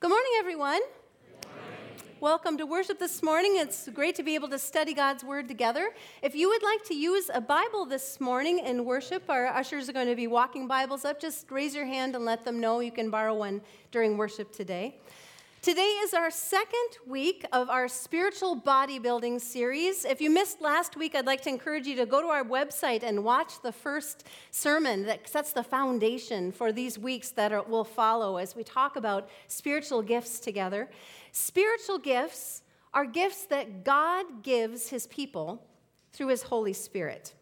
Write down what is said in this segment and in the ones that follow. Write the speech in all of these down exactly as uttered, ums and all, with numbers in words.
Good morning, everyone. Good morning. Welcome to worship this morning. It's great to be able to study God's Word together. If you would like to use a Bible this morning in worship, our ushers are going to be walking Bibles up. Just raise your hand and let them know you can borrow one during worship today. Today is our second week of our spiritual bodybuilding series. If you missed last week, I'd like to encourage you to go to our website and watch the first sermon that sets the foundation for these weeks that are, will follow as we talk about spiritual gifts together. Spiritual gifts are gifts that God gives his people through his Holy Spirit.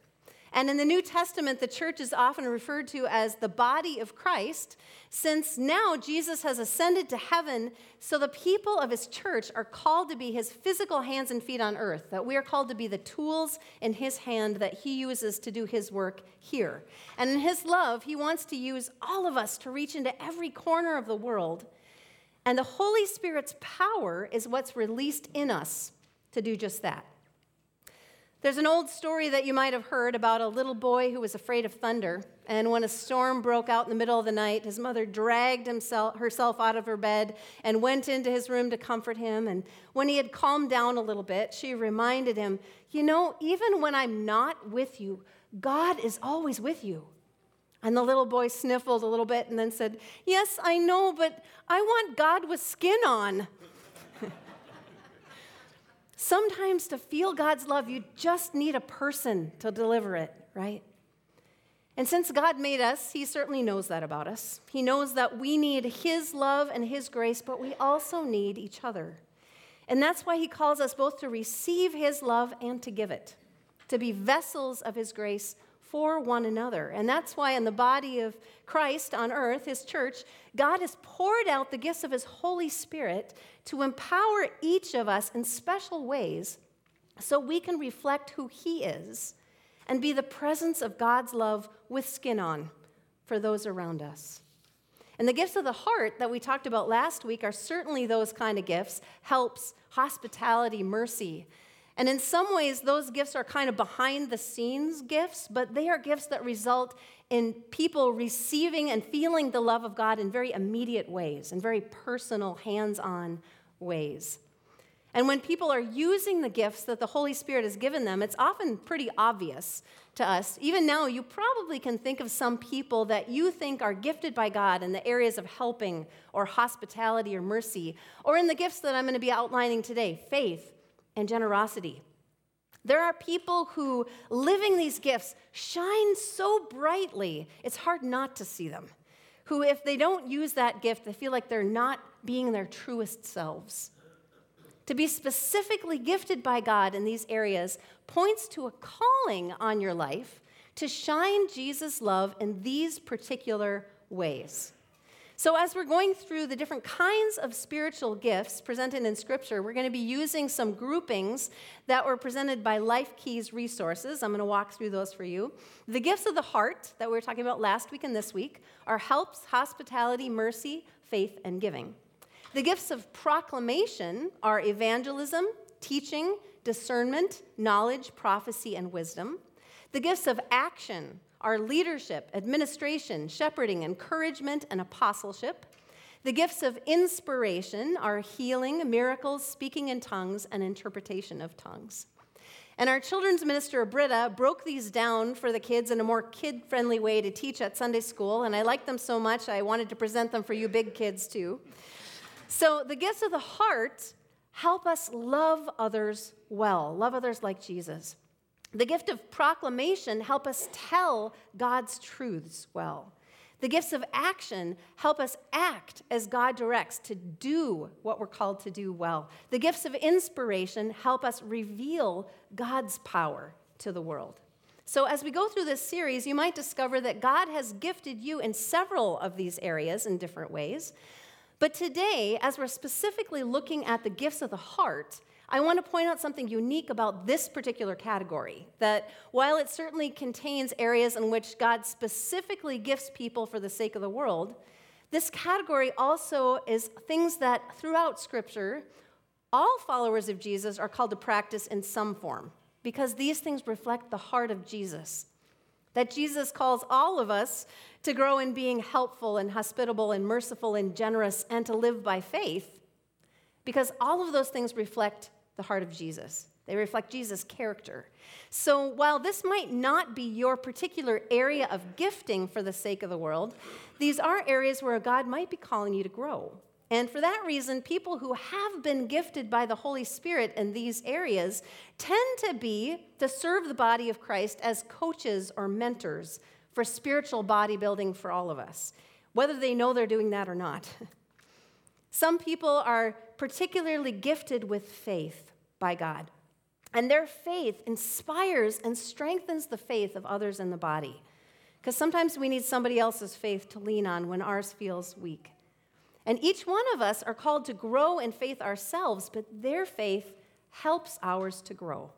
And in the New Testament, the church is often referred to as the body of Christ, since now Jesus has ascended to heaven, so the people of his church are called to be his physical hands and feet on earth, that we are called to be the tools in his hand that he uses to do his work here. And in his love, he wants to use all of us to reach into every corner of the world. And the Holy Spirit's power is what's released in us to do just that. There's an old story that you might have heard about a little boy who was afraid of thunder, and when a storm broke out in the middle of the night, his mother dragged himself, herself out of her bed and went into his room to comfort him, and when he had calmed down a little bit, she reminded him, you know, even when I'm not with you, God is always with you. And the little boy sniffled a little bit and then said, yes, I know, but I want God with skin on. Sometimes to feel God's love, you just need a person to deliver it, right? And since God made us, he certainly knows that about us. He knows that we need his love and his grace, but we also need each other. And that's why he calls us both to receive his love and to give it, to be vessels of his grace for one another. And that's why in the body of Christ on earth, his church, God has poured out the gifts of his Holy Spirit to empower each of us in special ways so we can reflect who he is and be the presence of God's love with skin on for those around us. And the gifts of the heart that we talked about last week are certainly those kind of gifts: helps, hospitality, mercy. And in some ways, those gifts are kind of behind-the-scenes gifts, but they are gifts that result in people receiving and feeling the love of God in very immediate ways, in very personal, hands-on ways. And when people are using the gifts that the Holy Spirit has given them, it's often pretty obvious to us. Even now, you probably can think of some people that you think are gifted by God in the areas of helping or hospitality or mercy, or in the gifts that I'm going to be outlining today, faith and generosity. There are people who, living these gifts, shine so brightly, it's hard not to see them, who, if they don't use that gift, they feel like they're not being their truest selves. To be specifically gifted by God in these areas points to a calling on your life to shine Jesus' love in these particular ways. So as we're going through the different kinds of spiritual gifts presented in Scripture, we're going to be using some groupings that were presented by Life Keys Resources. I'm going to walk through those for you. The gifts of the heart that we were talking about last week and this week are helps, hospitality, mercy, faith, and giving. The gifts of proclamation are evangelism, teaching, discernment, knowledge, prophecy, and wisdom. The gifts of action are leadership, administration, shepherding, encouragement, and apostleship. The gifts of inspiration are healing, miracles, speaking in tongues, and interpretation of tongues. And our children's minister, Britta, broke these down for the kids in a more kid-friendly way to teach at Sunday school, and I liked them so much I wanted to present them for you big kids too. So the gifts of the heart help us love others well, love others like Jesus. The gift of proclamation help us tell God's truths well. The gifts of action help us act as God directs to do what we're called to do well. The gifts of inspiration help us reveal God's power to the world. So as we go through this series, you might discover that God has gifted you in several of these areas in different ways. But today, as we're specifically looking at the gifts of the heart, I want to point out something unique about this particular category, that while it certainly contains areas in which God specifically gifts people for the sake of the world, this category also is things that throughout Scripture, all followers of Jesus are called to practice in some form, because these things reflect the heart of Jesus, that Jesus calls all of us to grow in being helpful and hospitable and merciful and generous and to live by faith, because all of those things reflect the heart of Jesus. They reflect Jesus' character. So while this might not be your particular area of gifting for the sake of the world, these are areas where God might be calling you to grow. And for that reason, people who have been gifted by the Holy Spirit in these areas tend to be, to serve the body of Christ as coaches or mentors for spiritual bodybuilding for all of us, whether they know they're doing that or not. Some people are particularly gifted with faith by God, and their faith inspires and strengthens the faith of others in the body, because sometimes we need somebody else's faith to lean on when ours feels weak. And each one of us are called to grow in faith ourselves, but their faith helps ours to grow.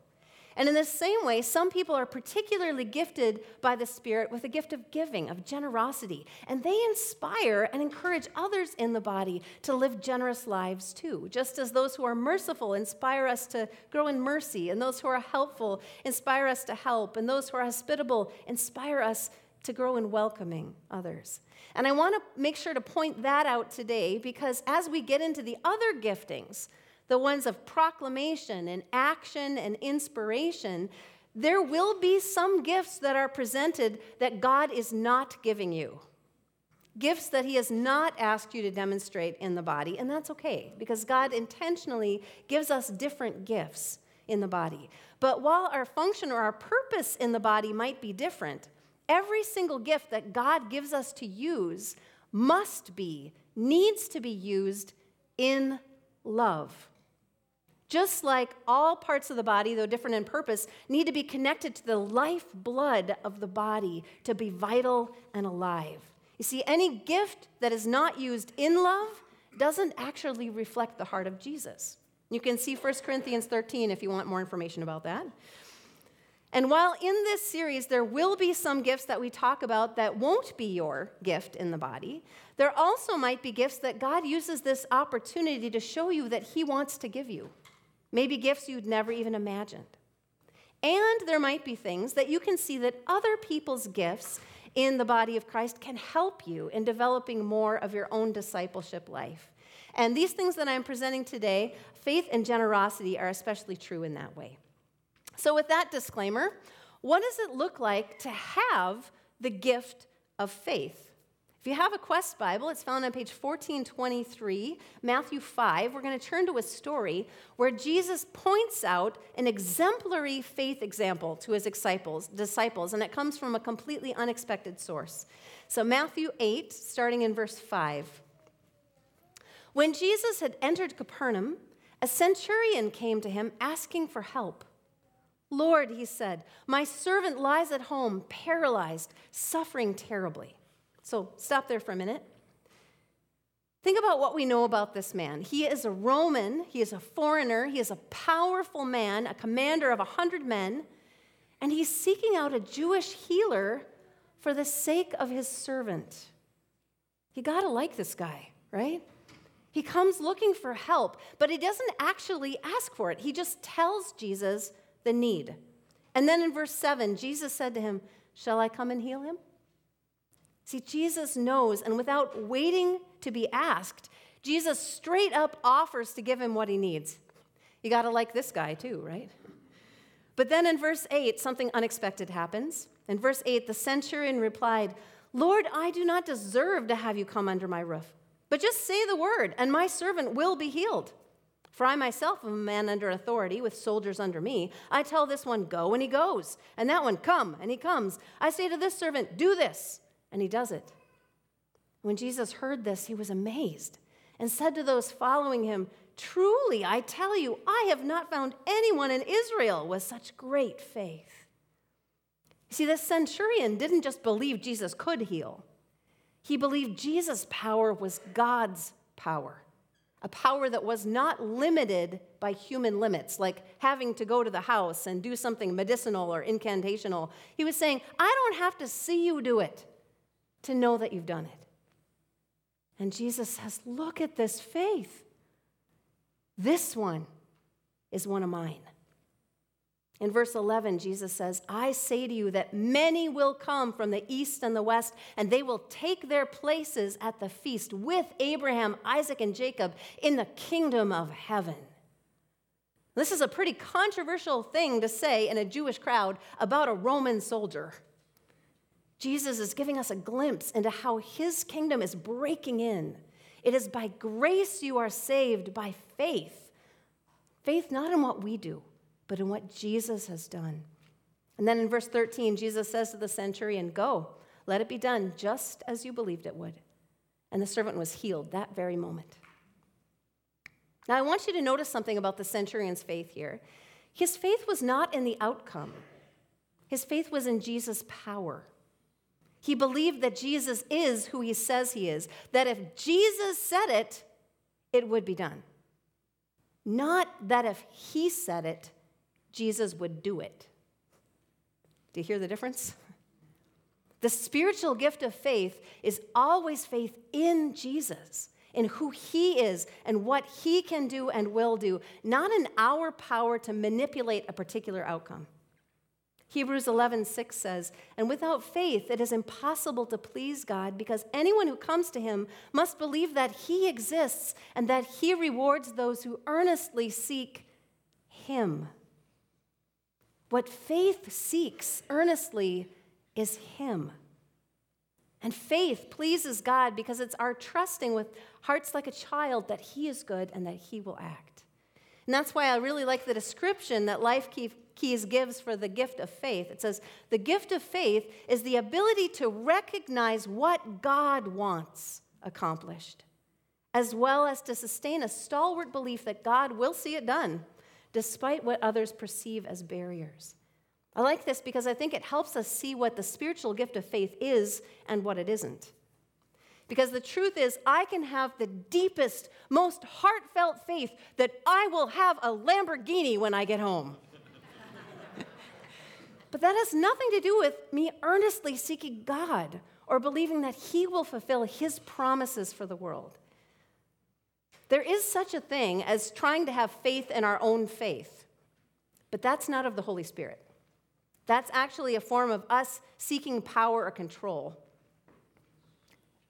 And in the same way, some people are particularly gifted by the Spirit with a gift of giving, of generosity, and they inspire and encourage others in the body to live generous lives too, just as those who are merciful inspire us to grow in mercy, and those who are helpful inspire us to help, and those who are hospitable inspire us to grow in welcoming others. And I want to make sure to point that out today, because as we get into the other giftings, the ones of proclamation and action and inspiration, there will be some gifts that are presented that God is not giving you, gifts that he has not asked you to demonstrate in the body, and that's okay, because God intentionally gives us different gifts in the body. But while our function or our purpose in the body might be different, every single gift that God gives us to use must be, needs to be used in love. Just like all parts of the body, though different in purpose, need to be connected to the lifeblood of the body to be vital and alive. You see, any gift that is not used in love doesn't actually reflect the heart of Jesus. You can see First Corinthians thirteen if you want more information about that. And while in this series there will be some gifts that we talk about that won't be your gift in the body, there also might be gifts that God uses this opportunity to show you that he wants to give you, maybe gifts you'd never even imagined. And there might be things that you can see that other people's gifts in the body of Christ can help you in developing more of your own discipleship life. And these things that I'm presenting today, faith and generosity, are especially true in that way. So with that disclaimer, what does it look like to have the gift of faith? If you have a Quest Bible, it's found on page fourteen twenty-three, Matthew five. We're going to turn to a story where Jesus points out an exemplary faith example to his disciples, disciples, and it comes from a completely unexpected source. So Matthew eight, starting in verse five. When Jesus had entered Capernaum, a centurion came to him asking for help. "Lord," he said, "my servant lies at home, paralyzed, suffering terribly." So stop there for a minute. Think about what we know about this man. He is a Roman, he is a foreigner, he is a powerful man, a commander of a hundred men, and he's seeking out a Jewish healer for the sake of his servant. You gotta like this guy, right? He comes looking for help, but he doesn't actually ask for it. He just tells Jesus the need. And then in verse seven, Jesus said to him, "Shall I come and heal him?" See, Jesus knows, and without waiting to be asked, Jesus straight up offers to give him what he needs. You got to like this guy too, right? But then in verse eight, something unexpected happens. In verse eight, the centurion replied, "Lord, I do not deserve to have you come under my roof, but just say the word, and my servant will be healed. For I myself am a man under authority, with soldiers under me. I tell this one, 'Go,' and he goes. And that one, 'Come,' and he comes. I say to this servant, 'Do this,' and he does it." When Jesus heard this, he was amazed and said to those following him, "Truly, I tell you, I have not found anyone in Israel with such great faith." You see, this centurion didn't just believe Jesus could heal. He believed Jesus' power was God's power, a power that was not limited by human limits, like having to go to the house and do something medicinal or incantational. He was saying, "I don't have to see you do it to know that you've done it." And Jesus says, "Look at this faith. This one is one of mine." In verse eleven, Jesus says, I say to you that many will come from the east and the west, and they will take their places at the feast with Abraham, Isaac, and Jacob in the kingdom of heaven. This is a pretty controversial thing to say in a Jewish crowd about a Roman soldier. Jesus is giving us a glimpse into how his kingdom is breaking in. It is by grace you are saved, by faith. Faith not in what we do, but in what Jesus has done. And then in verse thirteen, Jesus says to the centurion, go, let it be done just as you believed it would. And the servant was healed that very moment. Now, I want you to notice something about the centurion's faith here. His faith was not in the outcome. His faith was in Jesus' power. He believed that Jesus is who he says he is, that if Jesus said it, it would be done. Not that if he said it, Jesus would do it. Do you hear the difference? The spiritual gift of faith is always faith in Jesus, in who he is and what he can do and will do, not in our power to manipulate a particular outcome. Hebrews eleven six says, and without faith it is impossible to please God, because anyone who comes to him must believe that he exists and that he rewards those who earnestly seek him. What faith seeks earnestly is him. And faith pleases God because it's our trusting with hearts like a child that he is good and that he will act. And that's why I really like the description that Life Keys gives for the gift of faith. It says, the gift of faith is the ability to recognize what God wants accomplished, as well as to sustain a stalwart belief that God will see it done, despite what others perceive as barriers. I like this because I think it helps us see what the spiritual gift of faith is and what it isn't. Because the truth is, I can have the deepest, most heartfelt faith that I will have a Lamborghini when I get home. But that has nothing to do with me earnestly seeking God or believing that he will fulfill his promises for the world. There is such a thing as trying to have faith in our own faith, but that's not of the Holy Spirit. That's actually a form of us seeking power or control.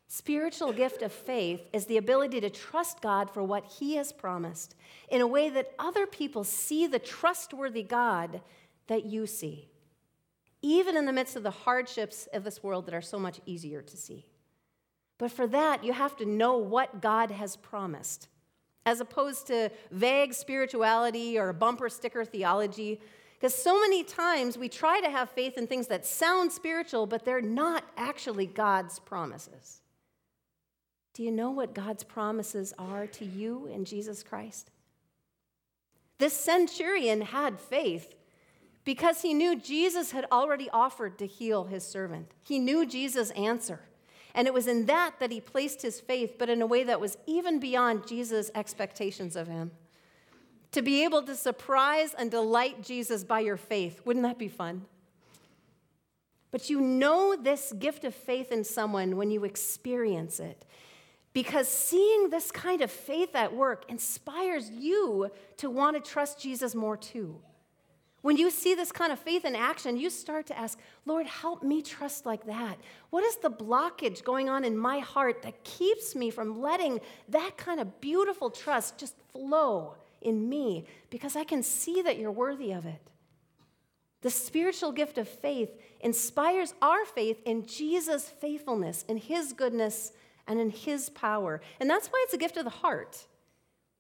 Spiritual gift of faith is the ability to trust God for what he has promised in a way that other people see the trustworthy God that you see, even in the midst of the hardships of this world that are so much easier to see. But for that, you have to know what God has promised, as opposed to vague spirituality or bumper sticker theology. Because so many times we try to have faith in things that sound spiritual, but they're not actually God's promises. Do you know what God's promises are to you in Jesus Christ? This centurion had faith because he knew Jesus had already offered to heal his servant. He knew Jesus' answer. And it was in that that he placed his faith, but in a way that was even beyond Jesus' expectations of him. To be able to surprise and delight Jesus by your faith, wouldn't that be fun? But you know this gift of faith in someone when you experience it, because seeing this kind of faith at work inspires you to want to trust Jesus more too. When you see this kind of faith in action, you start to ask, Lord, help me trust like that. What is the blockage going on in my heart that keeps me from letting that kind of beautiful trust just flow in me? Because I can see that you're worthy of it. The spiritual gift of faith inspires our faith in Jesus' faithfulness, in his goodness, and in his power. And that's why it's a gift of the heart,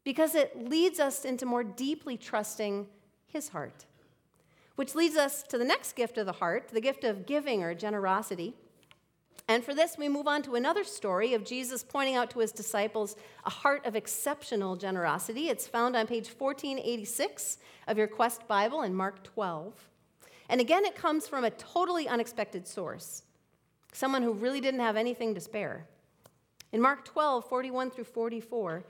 because it leads us into more deeply trusting his heart. Which leads us to the next gift of the heart, the gift of giving or generosity. And for this, we move on to another story of Jesus pointing out to his disciples a heart of exceptional generosity. It's found on page fourteen eighty-six of your Quest Bible in Mark twelve. And again, it comes from a totally unexpected source, someone who really didn't have anything to spare. In Mark twelve, forty-one through forty-four,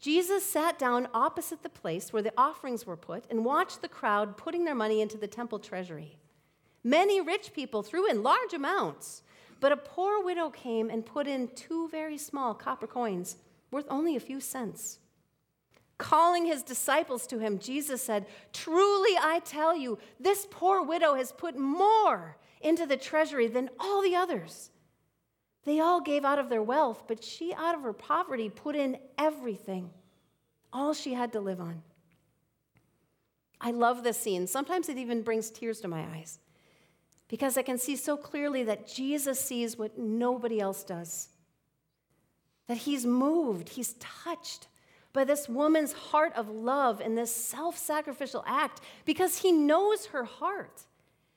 Jesus sat down opposite the place where the offerings were put and watched the crowd putting their money into the temple treasury. Many rich people threw in large amounts, but a poor widow came and put in two very small copper coins worth only a few cents. Calling his disciples to him, Jesus said, "Truly I tell you, this poor widow has put more into the treasury than all the others. They all gave out of their wealth, but she out of her poverty put in everything, all she had to live on." I love this scene. Sometimes it even brings tears to my eyes because I can see so clearly that Jesus sees what nobody else does, that he's moved, he's touched by this woman's heart of love and this self-sacrificial act because he knows her heart.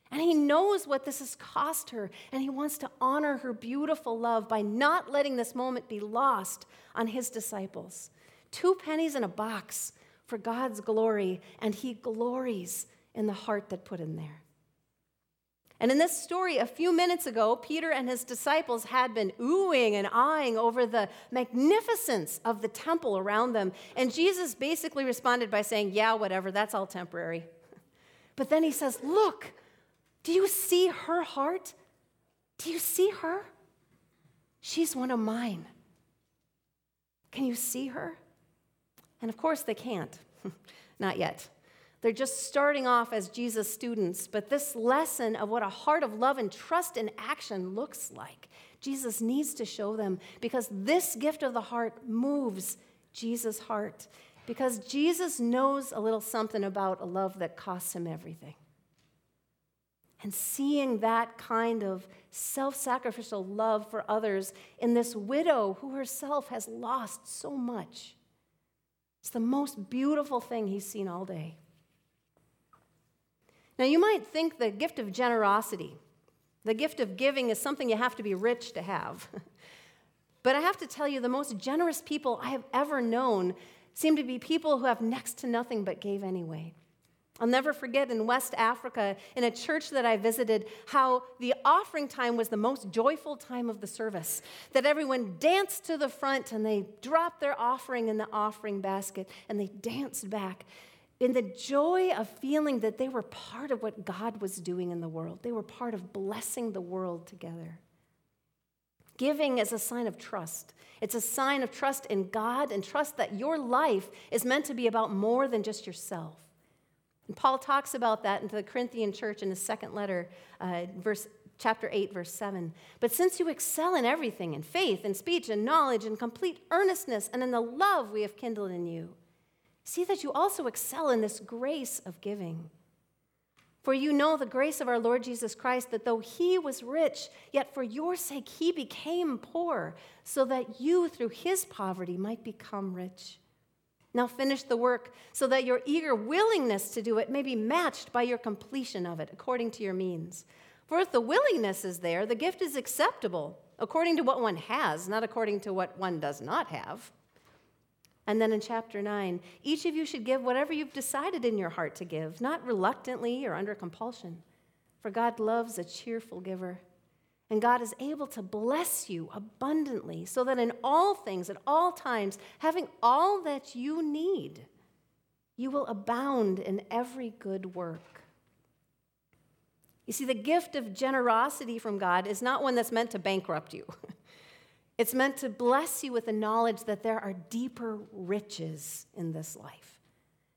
And he knows what this has cost her, and he wants to honor her beautiful love by not letting this moment be lost on his disciples. Two pennies in a box for God's glory, and he glories in the heart that put in there. And in this story, a few minutes ago, Peter and his disciples had been oohing and aahing over the magnificence of the temple around them, and Jesus basically responded by saying, "Yeah, whatever, that's all temporary." But then he says, "Look, do you see her heart? Do you see her? She's one of mine. Can you see her?" And of course they can't. Not yet. They're just starting off as Jesus' students, but this lesson of what a heart of love and trust in action looks like, Jesus needs to show them because this gift of the heart moves Jesus' heart because Jesus knows a little something about a love that costs him everything. And seeing that kind of self-sacrificial love for others in this widow who herself has lost so much, it's the most beautiful thing he's seen all day. Now, you might think the gift of generosity, the gift of giving, is something you have to be rich to have. But I have to tell you, the most generous people I have ever known seem to be people who have next to nothing but gave anyway. I'll never forget in West Africa, in a church that I visited, how the offering time was the most joyful time of the service, that everyone danced to the front and they dropped their offering in the offering basket and they danced back in the joy of feeling that they were part of what God was doing in the world. They were part of blessing the world together. Giving is a sign of trust. It's a sign of trust in God and trust that your life is meant to be about more than just yourself. And Paul talks about that into the Corinthian church in his second letter, uh, verse chapter eight, verse seven. "But since you excel in everything, in faith, in speech, in knowledge, in complete earnestness, and in the love we have kindled in you, see that you also excel in this grace of giving. For you know the grace of our Lord Jesus Christ, that though he was rich, yet for your sake he became poor, so that you through his poverty might become rich. Now finish the work so that your eager willingness to do it may be matched by your completion of it according to your means. For if the willingness is there, the gift is acceptable according to what one has, not according to what one does not have." And then in chapter nine, "Each of you should give whatever you've decided in your heart to give, not reluctantly or under compulsion. For God loves a cheerful giver. And God is able to bless you abundantly so that in all things, at all times, having all that you need, you will abound in every good work." You see, the gift of generosity from God is not one that's meant to bankrupt you. It's meant to bless you with the knowledge that there are deeper riches in this life,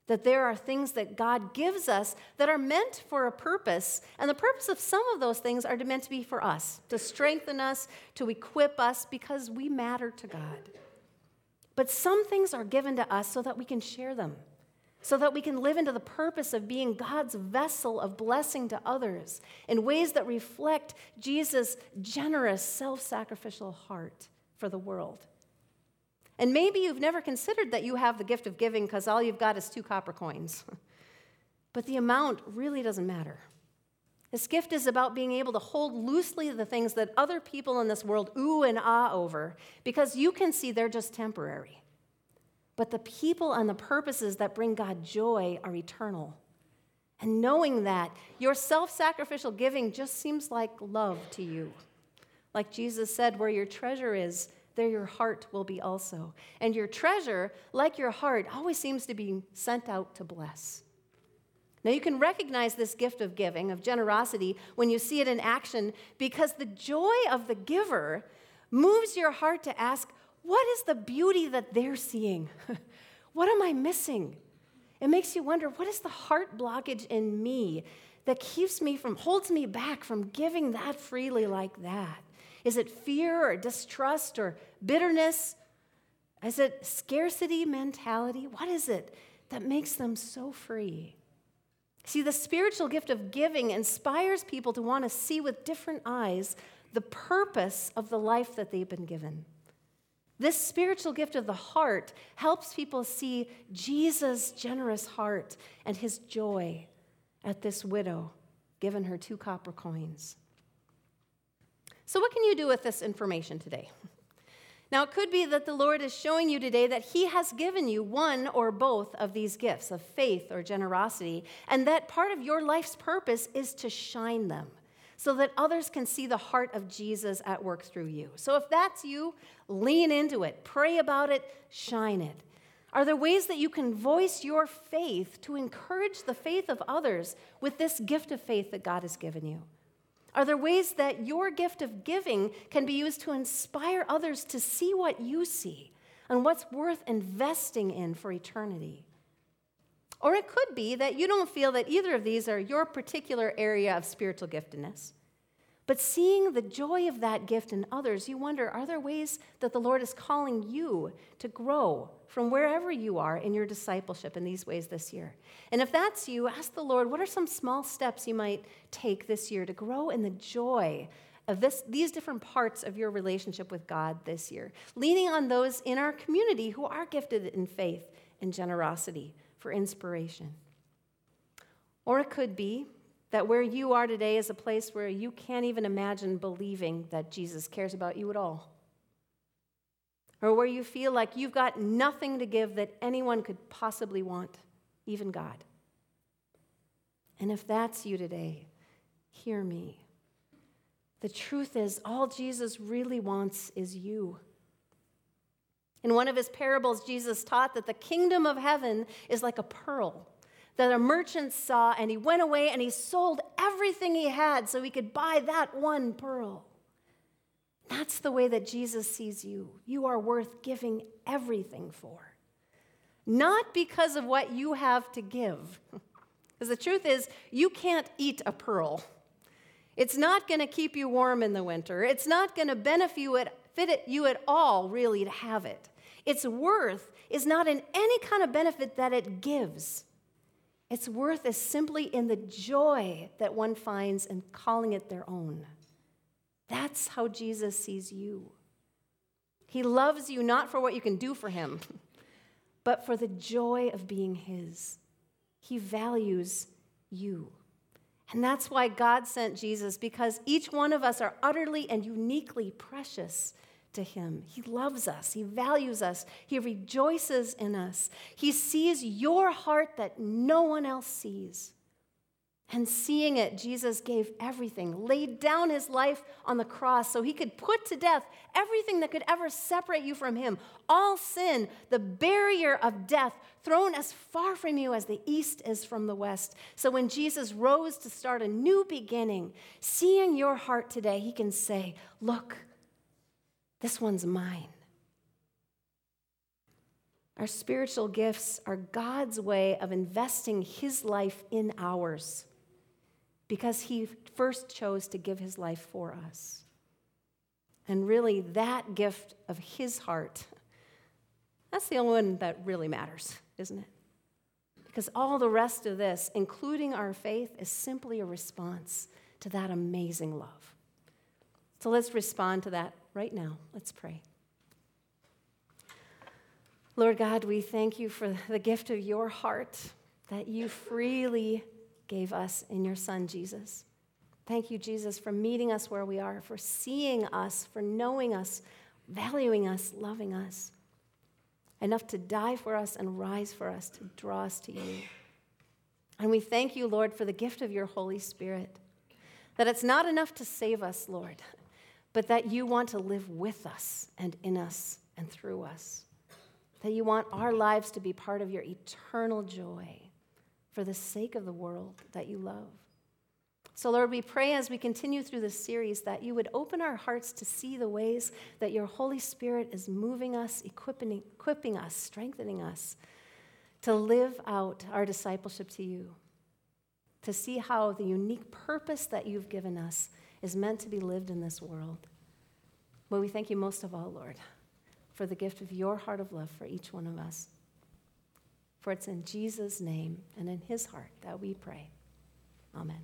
that there are things that God gives us that are meant for a purpose, and the purpose of some of those things are meant to be for us, to strengthen us, to equip us, because we matter to God. But some things are given to us so that we can share them, so that we can live into the purpose of being God's vessel of blessing to others in ways that reflect Jesus' generous, self-sacrificial heart for the world. And maybe you've never considered that you have the gift of giving because all you've got is two copper coins. But the amount really doesn't matter. This gift is about being able to hold loosely the things that other people in this world ooh and ah over because you can see they're just temporary. But the people and the purposes that bring God joy are eternal. And knowing that, your self-sacrificial giving just seems like love to you. Like Jesus said, where your treasure is, there your heart will be also. And your treasure, like your heart, always seems to be sent out to bless. Now, you can recognize this gift of giving, of generosity, when you see it in action, because the joy of the giver moves your heart to ask, what is the beauty that they're seeing? What am I missing? It makes you wonder, what is the heart blockage in me that keeps me from, holds me back from giving that freely like that? Is it fear or distrust or bitterness? Is it scarcity mentality? What is it that makes them so free? See, the spiritual gift of giving inspires people to want to see with different eyes the purpose of the life that they've been given. This spiritual gift of the heart helps people see Jesus' generous heart and his joy at this widow, giving her two copper coins. So what can you do with this information today? Now, it could be that the Lord is showing you today that he has given you one or both of these gifts of faith or generosity, and that part of your life's purpose is to shine them so that others can see the heart of Jesus at work through you. So if that's you, lean into it, pray about it, shine it. Are there ways that you can voice your faith to encourage the faith of others with this gift of faith that God has given you? Are there ways that your gift of giving can be used to inspire others to see what you see and what's worth investing in for eternity? Or it could be that you don't feel that either of these are your particular area of spiritual giftedness, but seeing the joy of that gift in others, you wonder, are there ways that the Lord is calling you to grow from wherever you are in your discipleship in these ways this year? And if that's you, ask the Lord, what are some small steps you might take this year to grow in the joy of this, these different parts of your relationship with God this year? Leaning on those in our community who are gifted in faith and generosity for inspiration. Or it could be that where you are today is a place where you can't even imagine believing that Jesus cares about you at all. Or where you feel like you've got nothing to give that anyone could possibly want, even God. And if that's you today, hear me. The truth is, all Jesus really wants is you. In one of his parables, Jesus taught that the kingdom of heaven is like a pearl that a merchant saw, and he went away and he sold everything he had so he could buy that one pearl. That's the way that Jesus sees you. You are worth giving everything for. Not because of what you have to give. Because the truth is, you can't eat a pearl. It's not going to keep you warm in the winter. It's not going to benefit you at all, really, to have it. Its worth is not in any kind of benefit that it gives. Its worth is simply in the joy that one finds in calling it their own. That's how Jesus sees you. He loves you not for what you can do for him, but for the joy of being his. He values you. And that's why God sent Jesus, because each one of us are utterly and uniquely precious to him. He loves us. He values us. He rejoices in us. He sees your heart that no one else sees. And seeing it, Jesus gave everything, laid down his life on the cross so he could put to death everything that could ever separate you from him. All sin, the barrier of death, thrown as far from you as the east is from the west. So when Jesus rose to start a new beginning, seeing your heart today, he can say, look, this one's mine. Our spiritual gifts are God's way of investing his life in ours, because he first chose to give his life for us. And really, that gift of his heart, that's the only one that really matters, isn't it? Because all the rest of this, including our faith, is simply a response to that amazing love. So let's respond to that right now. Let's pray. Lord God, we thank you for the gift of your heart that you freely gave us in your Son, Jesus. Thank you, Jesus, for meeting us where we are, for seeing us, for knowing us, valuing us, loving us, enough to die for us and rise for us, to draw us to you. And we thank you, Lord, for the gift of your Holy Spirit, that it's not enough to save us, Lord, but that you want to live with us and in us and through us, that you want our lives to be part of your eternal joy for the sake of the world that you love. So, Lord, we pray as we continue through this series that you would open our hearts to see the ways that your Holy Spirit is moving us, equipping, equipping us, strengthening us to live out our discipleship to you, to see how the unique purpose that you've given us is meant to be lived in this world. But we thank you most of all, Lord, for the gift of your heart of love for each one of us. For it's in Jesus' name and in his heart that we pray. Amen.